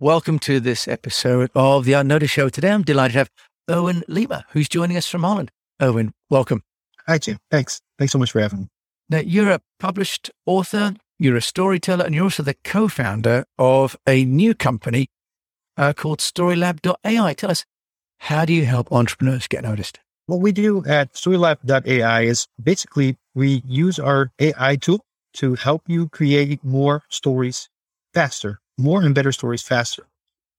Welcome to this episode of The Unnoticed Show. Today, I'm delighted to have Erwin Lima, who's joining us from Holland. Erwin, welcome. Hi, Jim. Thanks. Thanks so much for having me. Now, you're a published author, you're a storyteller, and you're also the co-founder of a new company called StoryLab.ai. Tell us, how do you help entrepreneurs get noticed? What we do at StoryLab.ai is basically we use our AI tool to help you create more stories faster, more and better stories faster.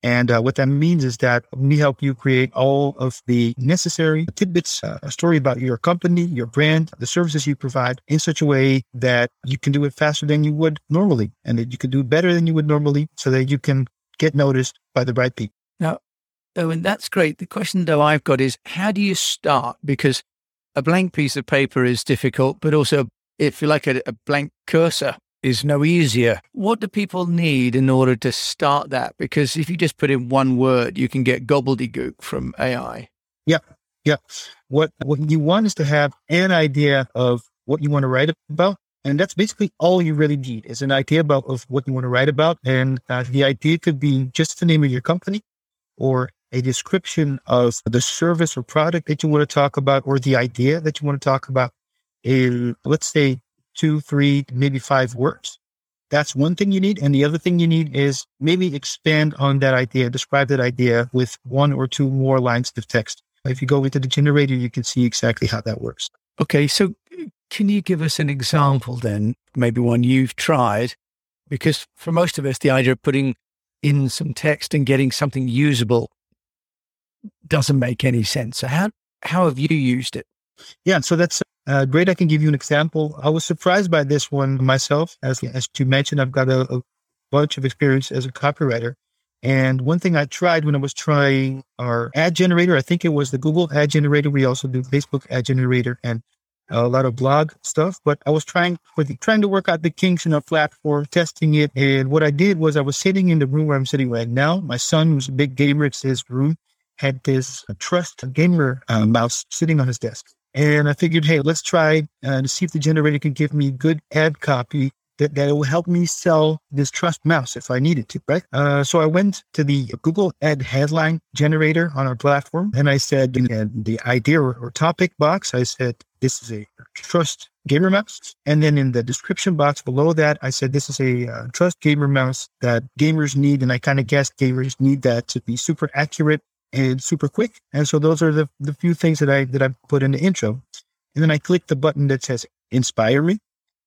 And what that means is that we help you create all of the necessary tidbits, a story about your company, your brand, the services you provide in such a way that you can do it faster than you would normally and that you can do better than you would normally so that you can get noticed by the right people. Now, Erwin, that's great. The question though I've got is, how do you start? Because a blank piece of paper is difficult, but also if you like a blank cursor is no easier. What do people need in order to start that? Because if you just put in one word, you can get gobbledygook from AI. Yeah. What you want is to have an idea of what you want to write about. And that's basically all you really need is an idea of what you want to write about. And the idea could be just the name of your company or a description of the service or product that you want to talk about or the idea that you want to talk about in, let's say, 2, 3, maybe 5 words. That's one thing you need. And the other thing you need is maybe expand on that idea, describe that idea with 1 or 2 more lines of text. If you go into the generator, you can see exactly how that works. Okay. So can you give us an example then, maybe one you've tried? Because for most of us, the idea of putting in some text and getting something usable doesn't make any sense. So how have you used it? Yeah. So that's great. I can give you an example. I was surprised by this one myself. As you mentioned, I've got a bunch of experience as a copywriter. And one thing I tried when I was trying our ad generator, I think it was the Google ad generator. We also do Facebook ad generator and a lot of blog stuff. But I was trying to work out the kinks in a platform, testing it. And what I did was I was sitting in the room where I'm sitting right now. My son, who's a big gamer, it's his room, had this Trust gamer mouse sitting on his desk. And I figured, hey, let's try to see if the generator can give me good ad copy that will help me sell this Trust mouse if I needed to, right? So I went to the Google ad headline generator on our platform. And I said, in the idea or topic box, I said, this is a Trust gamer mouse. And then in the description box below that, I said, this is a Trust gamer mouse that gamers need. And I kind of guessed gamers need that to be super accurate and super quick. And so those are the few things that I put in the intro. And then I clicked the button that says inspire me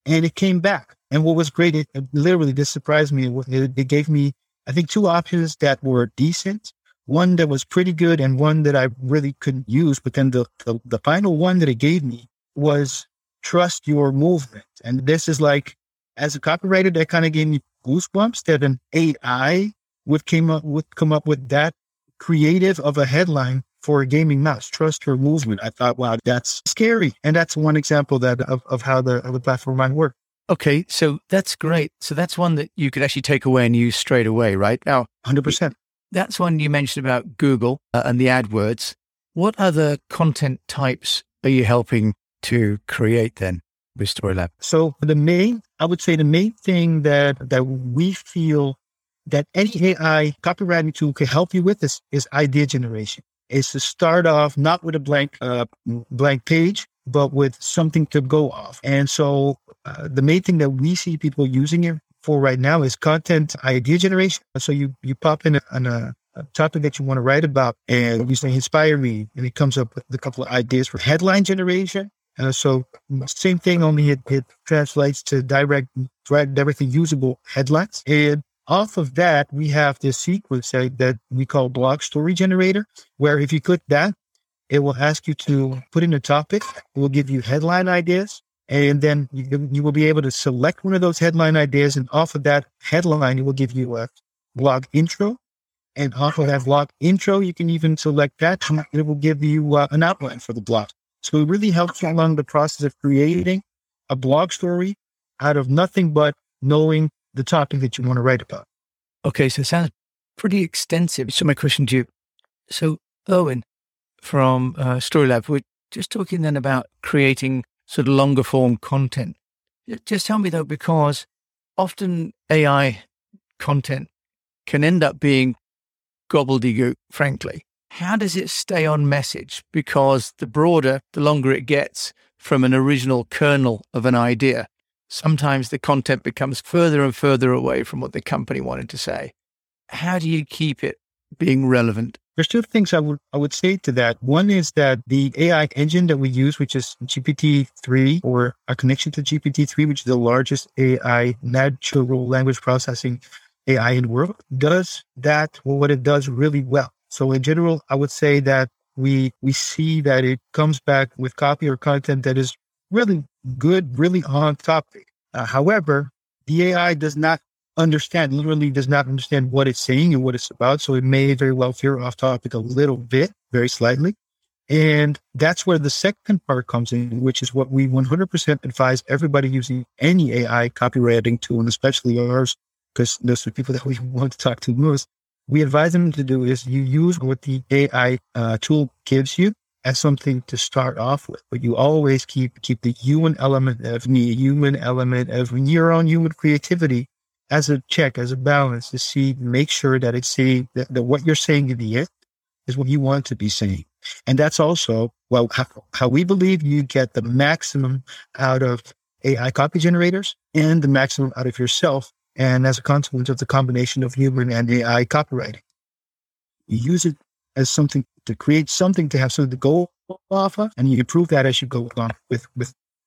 and it came back. And what was great, it literally just surprised me. It gave me, I think, 2 options that were decent, one that was pretty good and one that I really couldn't use. But then the final one that it gave me was trust your movement. And this is like, as a copywriter, that kind of gave me goosebumps that an AI would come up with that creative of a headline for a gaming mouse, trust your movement. I thought, wow, that's scary. And that's one example of how the platform might work. Okay. So that's great. So that's one that you could actually take away and use straight away, right? Now, 100%. That's one you mentioned about Google and the AdWords. What other content types are you helping to create then with StoryLab? So I would say the main thing that we feel that any AI copywriting tool can help you with this is idea generation. Is to start off not with a blank page, but with something to go off. And so the main thing that we see people using it for right now is content idea generation. So you pop in a topic that you want to write about and you say, inspire me. And it comes up with a couple of ideas for headline generation. So same thing, only it translates to directly usable headlines. And off of that, we have this sequence that we call blog story generator, where if you click that, it will ask you to put in a topic. It will give you headline ideas, and then you will be able to select one of those headline ideas. And off of that headline, it will give you a blog intro. And off of that blog intro, you can even select that. And it will give you an outline for the blog. So it really helps you along the process of creating a blog story out of nothing but knowing the topic that you want to write about. Okay, so it sounds pretty extensive. So my question to you, so Erwin from StoryLab, we're just talking then about creating sort of longer form content. Just tell me though, because often AI content can end up being gobbledygook, frankly. How does it stay on message? Because the broader, the longer it gets from an original kernel of an idea, sometimes the content becomes further and further away from what the company wanted to say. How do you keep it being relevant? There's two things I would say to that. One is that the AI engine that we use, which is GPT-3 or a connection to GPT-3, which is the largest AI natural language processing AI in the world, does that, well, what it does really well. So in general, I would say that we see that it comes back with copy or content that is really good, really on topic. However, the AI does not understand, literally does not understand what it's saying and what it's about. So it may very well veer off topic a little bit, very slightly. And that's where the second part comes in, which is what we 100% advise everybody using any AI copywriting tool, and especially ours, because those are the people that we want to talk to most. We advise them to do is you use what the AI tool gives you as something to start off with, but you always keep the human element of need, human element of your own human creativity as a check, as a balance to see, make sure that it's saying that what you're saying in the end is what you want to be saying. And that's also, well, how we believe you get the maximum out of AI copy generators and the maximum out of yourself. And as a consequence of the combination of human and AI copywriting, you use it as something to create something to have something to go off of, and you improve that as you go along with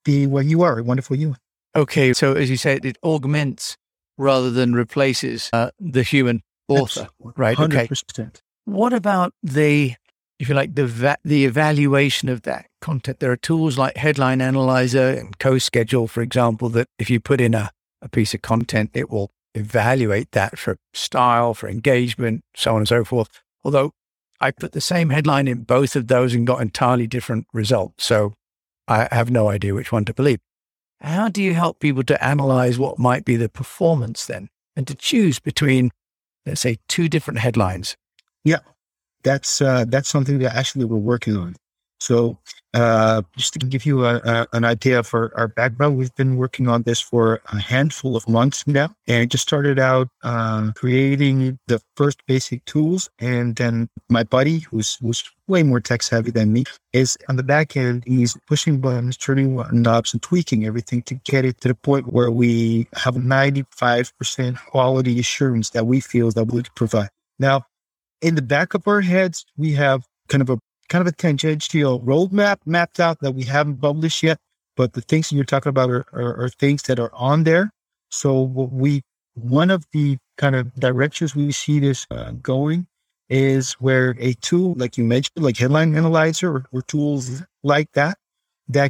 being where you are, a wonderful human. Okay. So as you said, it augments rather than replaces the human author, right? 100%. Okay. What about the evaluation of that content? There are tools like Headline Analyzer and CoSchedule, for example, that if you put in a piece of content, it will evaluate that for style, for engagement, so on and so forth. Although I put the same headline in both of those and got entirely different results. So I have no idea which one to believe. How do you help people to analyze what might be the performance then and to choose between, let's say, two different headlines? Yeah, that's something that actually we're working on. So just to give you an idea for our background, we've been working on this for a handful of months now, and it just started out creating the first basic tools. And then my buddy, who's way more tech savvy than me, is on the back end. He's pushing buttons, turning knobs, and tweaking everything to get it to the point where we have 95% quality assurance that we feel that we could provide. Now, in the back of our heads, we have kind of a tangential roadmap mapped out that we haven't published yet, but the things that you're talking about are things that are on there. So one of the kind of directions we see this going is where a tool, like you mentioned, like Headline Analyzer or tools like that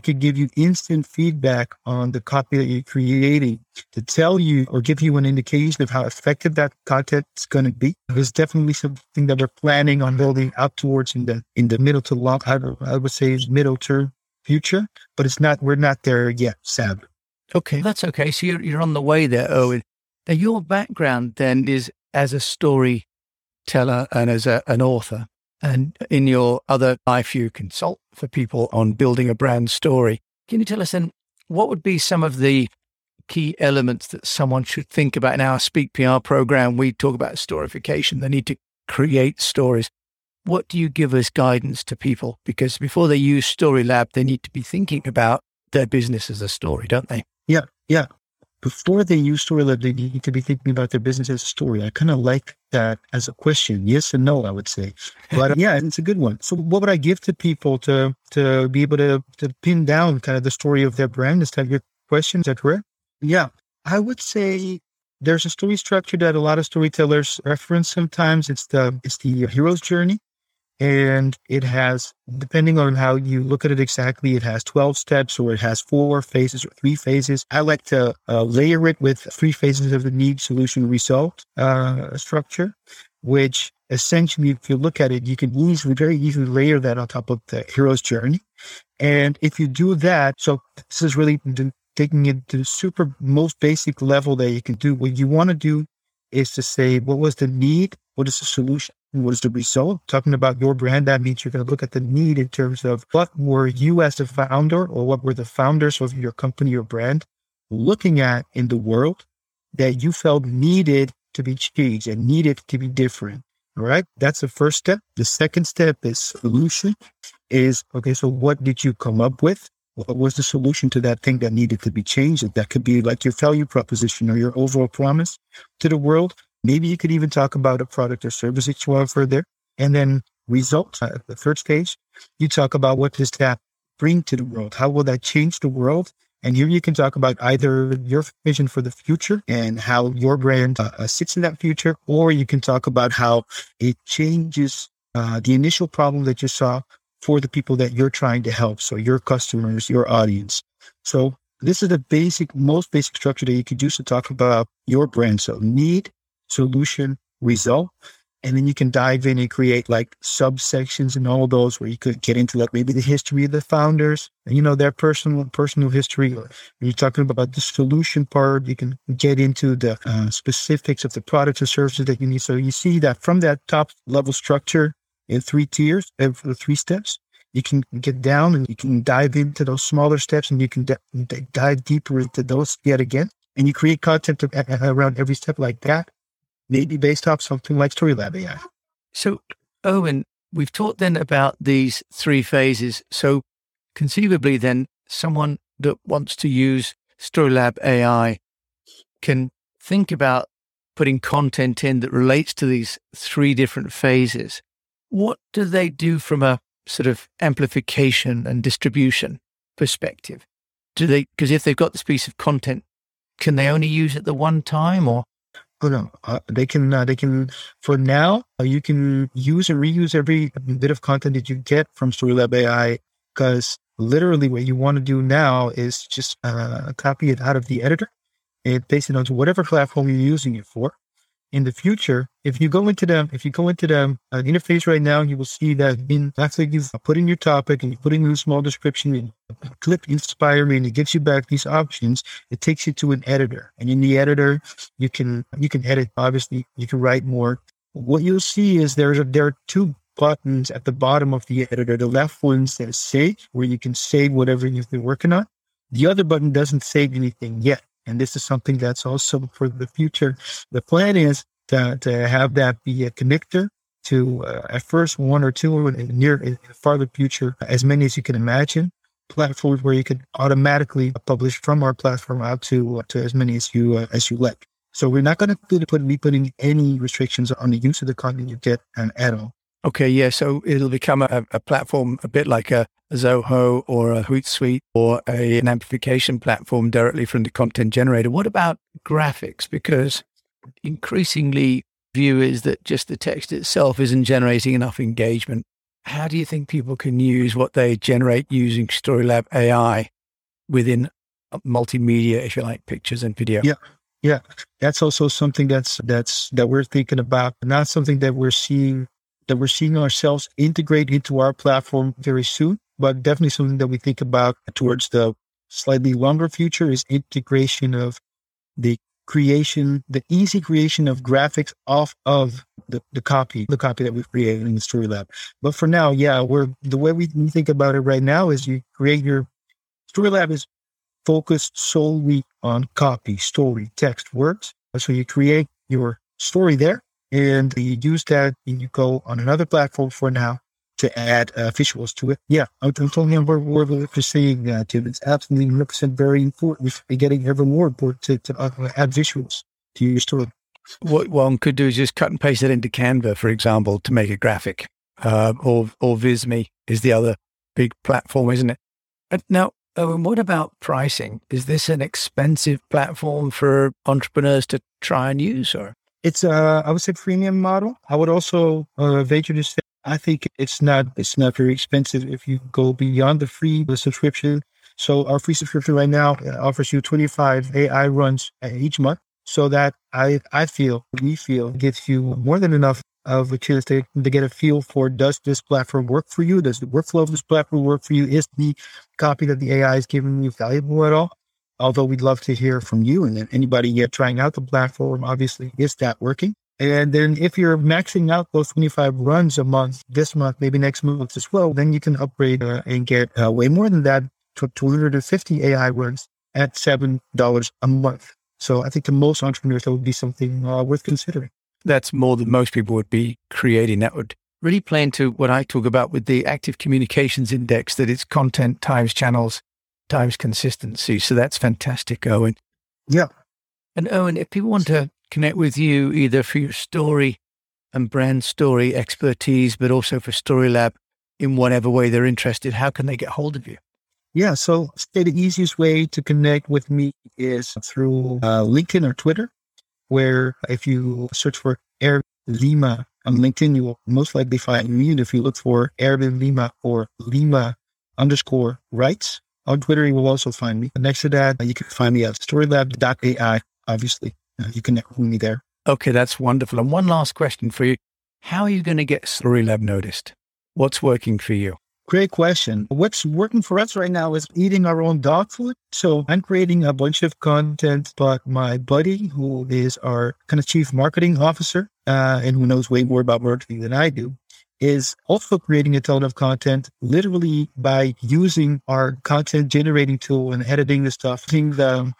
could give you instant feedback on the copy that you're creating to tell you or give you an indication of how effective that content is going to be. It's definitely something that we're planning on building out towards in the middle to long, I would say middle term future, but we're not there yet, sadly. Okay, that's okay. So you're on the way there, Erwin. Now your background then is as a storyteller and as an author. And in your other life, you consult for people on building a brand story. Can you tell us then what would be some of the key elements that someone should think about? In our Speak PR program, we talk about storification, the need to create stories. What do you give as guidance to people? Because before they use StoryLab, they need to be thinking about their business as a story, don't they? Yeah. Before they use StoryLab, they need to be thinking about their business as a story. I kind of like that as a question. Yes and no, I would say. But yeah, it's a good one. So what would I give to people to be able to pin down kind of the story of their brand? Is that your question? Is that correct? Yeah. I would say there's a story structure that a lot of storytellers reference sometimes. It's the hero's journey. And it has, depending on how you look at it exactly, it has 12 steps or it has 4 phases or 3 phases. I like to layer it with 3 phases of the need, solution, result structure, which essentially, if you look at it, you can very easily layer that on top of the hero's journey. And if you do that, so this is really taking it to the super most basic level that you can do. What you want to do is to say, what was the need? What is the solution? What is the result? Talking about your brand, that means you're going to look at the need in terms of what were you as the founder or what were the founders of your company or brand looking at in the world that you felt needed to be changed and needed to be different. All right. That's the first step. The second step is solution is, okay, so what did you come up with? What was the solution to that thing that needed to be changed? That could be like your value proposition or your overall promise to the world. Maybe you could even talk about a product or service that you offer there. And then results, the third stage, you talk about what does that bring to the world? How will that change the world? And here you can talk about either your vision for the future and how your brand sits in that future, or you can talk about how it changes the initial problem that you saw for the people that you're trying to help. So your customers, your audience. So this is the basic, most basic structure that you could use to talk about your brand. So need, solution, result. And then you can dive in and create like subsections and all those where you could get into like maybe the history of the founders and, you know, their personal history. Or you're talking about the solution part. You can get into the specifics of the products or services that you need. So you see that from that top level structure in three tiers, three steps, you can get down and you can dive into those smaller steps and you can dive deeper into those yet again. And you create content around every step like that. Maybe based off something like StoryLab.ai. So, Erwin, we've talked then about these three phases. So, conceivably, then someone that wants to use StoryLab.ai can think about putting content in that relates to these three different phases. What do they do from a sort of amplification and distribution perspective? Do they, because if they've got this piece of content, can they only use it the one time or? Oh, no, they can, for now, you can use and reuse every bit of content that you get from StoryLab.ai, because literally what you want to do now is just copy it out of the editor and paste it onto whatever platform you're using it for. In the future, if you go into the interface right now, you will see that after you've put in your topic and you put in your small description and click inspire me and it gives you back these options, it takes you to an editor. And in the editor, you can edit, obviously, you can write more. What you'll see is there are two buttons at the bottom of the editor. The left one says save, where you can save whatever you've been working on. The other button doesn't save anything yet. And this is something that's also for the future. The plan is to have that be a connector to at first one or two in the farther future, as many as you can imagine, platforms where you can automatically publish from our platform out to as many as you like. So we're not going to be putting any restrictions on the use of the content you get at all. Okay, yeah. So it'll become a platform a bit like a Zoho or a Hootsuite or an amplification platform directly from the content generator. What about graphics? Because increasingly view is that just the text itself isn't generating enough engagement. How do you think people can use what they generate using StoryLab.ai within multimedia, if you like, pictures and video? Yeah. That's also something that we're thinking about, not something that we're seeing ourselves integrate into our platform very soon, but definitely something that we think about towards the slightly longer future is integration of the easy creation of graphics off of the copy that we've created in the StoryLab. But for now, yeah, the way we think about it right now is you create your StoryLab is focused solely on copy, story, text, words. So you create your story there. And you use that and you go on another platform for now to add visuals to it. Yeah, I'm totally on board with saying that, Tim. It's absolutely 100% very important. We're getting ever more important to add visuals to your story. What one could do is just cut and paste it into Canva, for example, to make a graphic. Or Visme is the other big platform, isn't it? Now, Erwin, what about pricing? Is this an expensive platform for entrepreneurs to try and use or? It's I would say premium model. I would also venture to say, I think it's not very expensive if you go beyond the subscription. So our free subscription right now offers you 25 AI runs each month. So that we feel gives you more than enough of a chance to get a feel for, does this platform work for you? Does the workflow of this platform work for you? Is the copy that the AI is giving you valuable at all? Although we'd love to hear from you and then anybody yet trying out the platform, obviously, is that working? And then if you're maxing out those 25 runs a month, this month, maybe next month as well, then you can upgrade and get way more than that to 250 AI runs at $7 a month. So I think to most entrepreneurs, that would be something worth considering. That's more than most people would be creating. That would really play into what I talk about with the active communications index, that it's content times channels times consistency. So that's fantastic, Erwin. Yeah. And Erwin, if people want to connect with you either for your story and brand story expertise, but also for StoryLab in whatever way they're interested, how can they get hold of you? Yeah, so the easiest way to connect with me is through LinkedIn or Twitter, where if you search for Erwin Lima on LinkedIn, you will most likely find me. And if you look for Erwin Lima or Lima_rights on Twitter, you will also find me. And next to that, you can find me at StoryLab.ai, obviously. You can connect with me there. Okay, that's wonderful. And one last question for you. How are you going to get StoryLab noticed? What's working for you? Great question. What's working for us right now is eating our own dog food. So I'm creating a bunch of content, but my buddy, who is our kind of chief marketing officer and who knows way more about marketing than I do, is also creating a ton of content, literally by using our content generating tool and editing the stuff, using the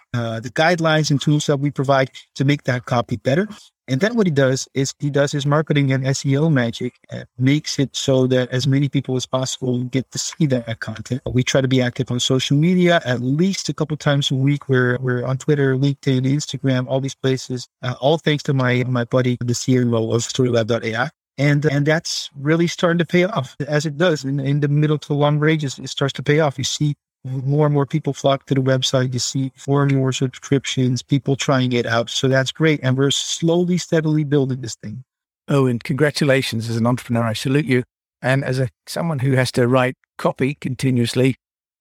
guidelines and tools that we provide to make that copy better. And then what he does is he does his marketing and SEO magic and makes it so that as many people as possible get to see that content. We try to be active on social media at least a couple times a week. We're on Twitter, LinkedIn, Instagram, all these places, all thanks to my buddy, the CMO of StoryLab.ai. And that's really starting to pay off, as it does in the middle to long ranges. It starts to pay off. You see more and more people flock to the website. You see more and more subscriptions, people trying it out. So that's great. And we're slowly, steadily building this thing. Oh, and congratulations. As an entrepreneur, I salute you. And as someone who has to write copy continuously,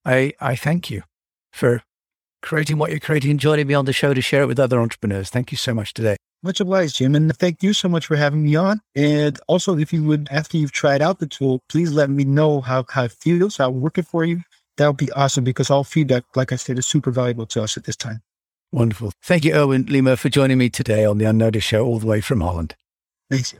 I thank you for creating what you're creating and joining me on the show to share it with other entrepreneurs. Thank you so much today. Much obliged, Jim. And thank you so much for having me on. And also, if you would, after you've tried out the tool, please let me know how it feels, how I'm working for you. That would be awesome, because all feedback, like I said, is super valuable to us at this time. Wonderful. Thank you, Erwin Lima, for joining me today on the Unnoticed Show all the way from Holland. Thanks.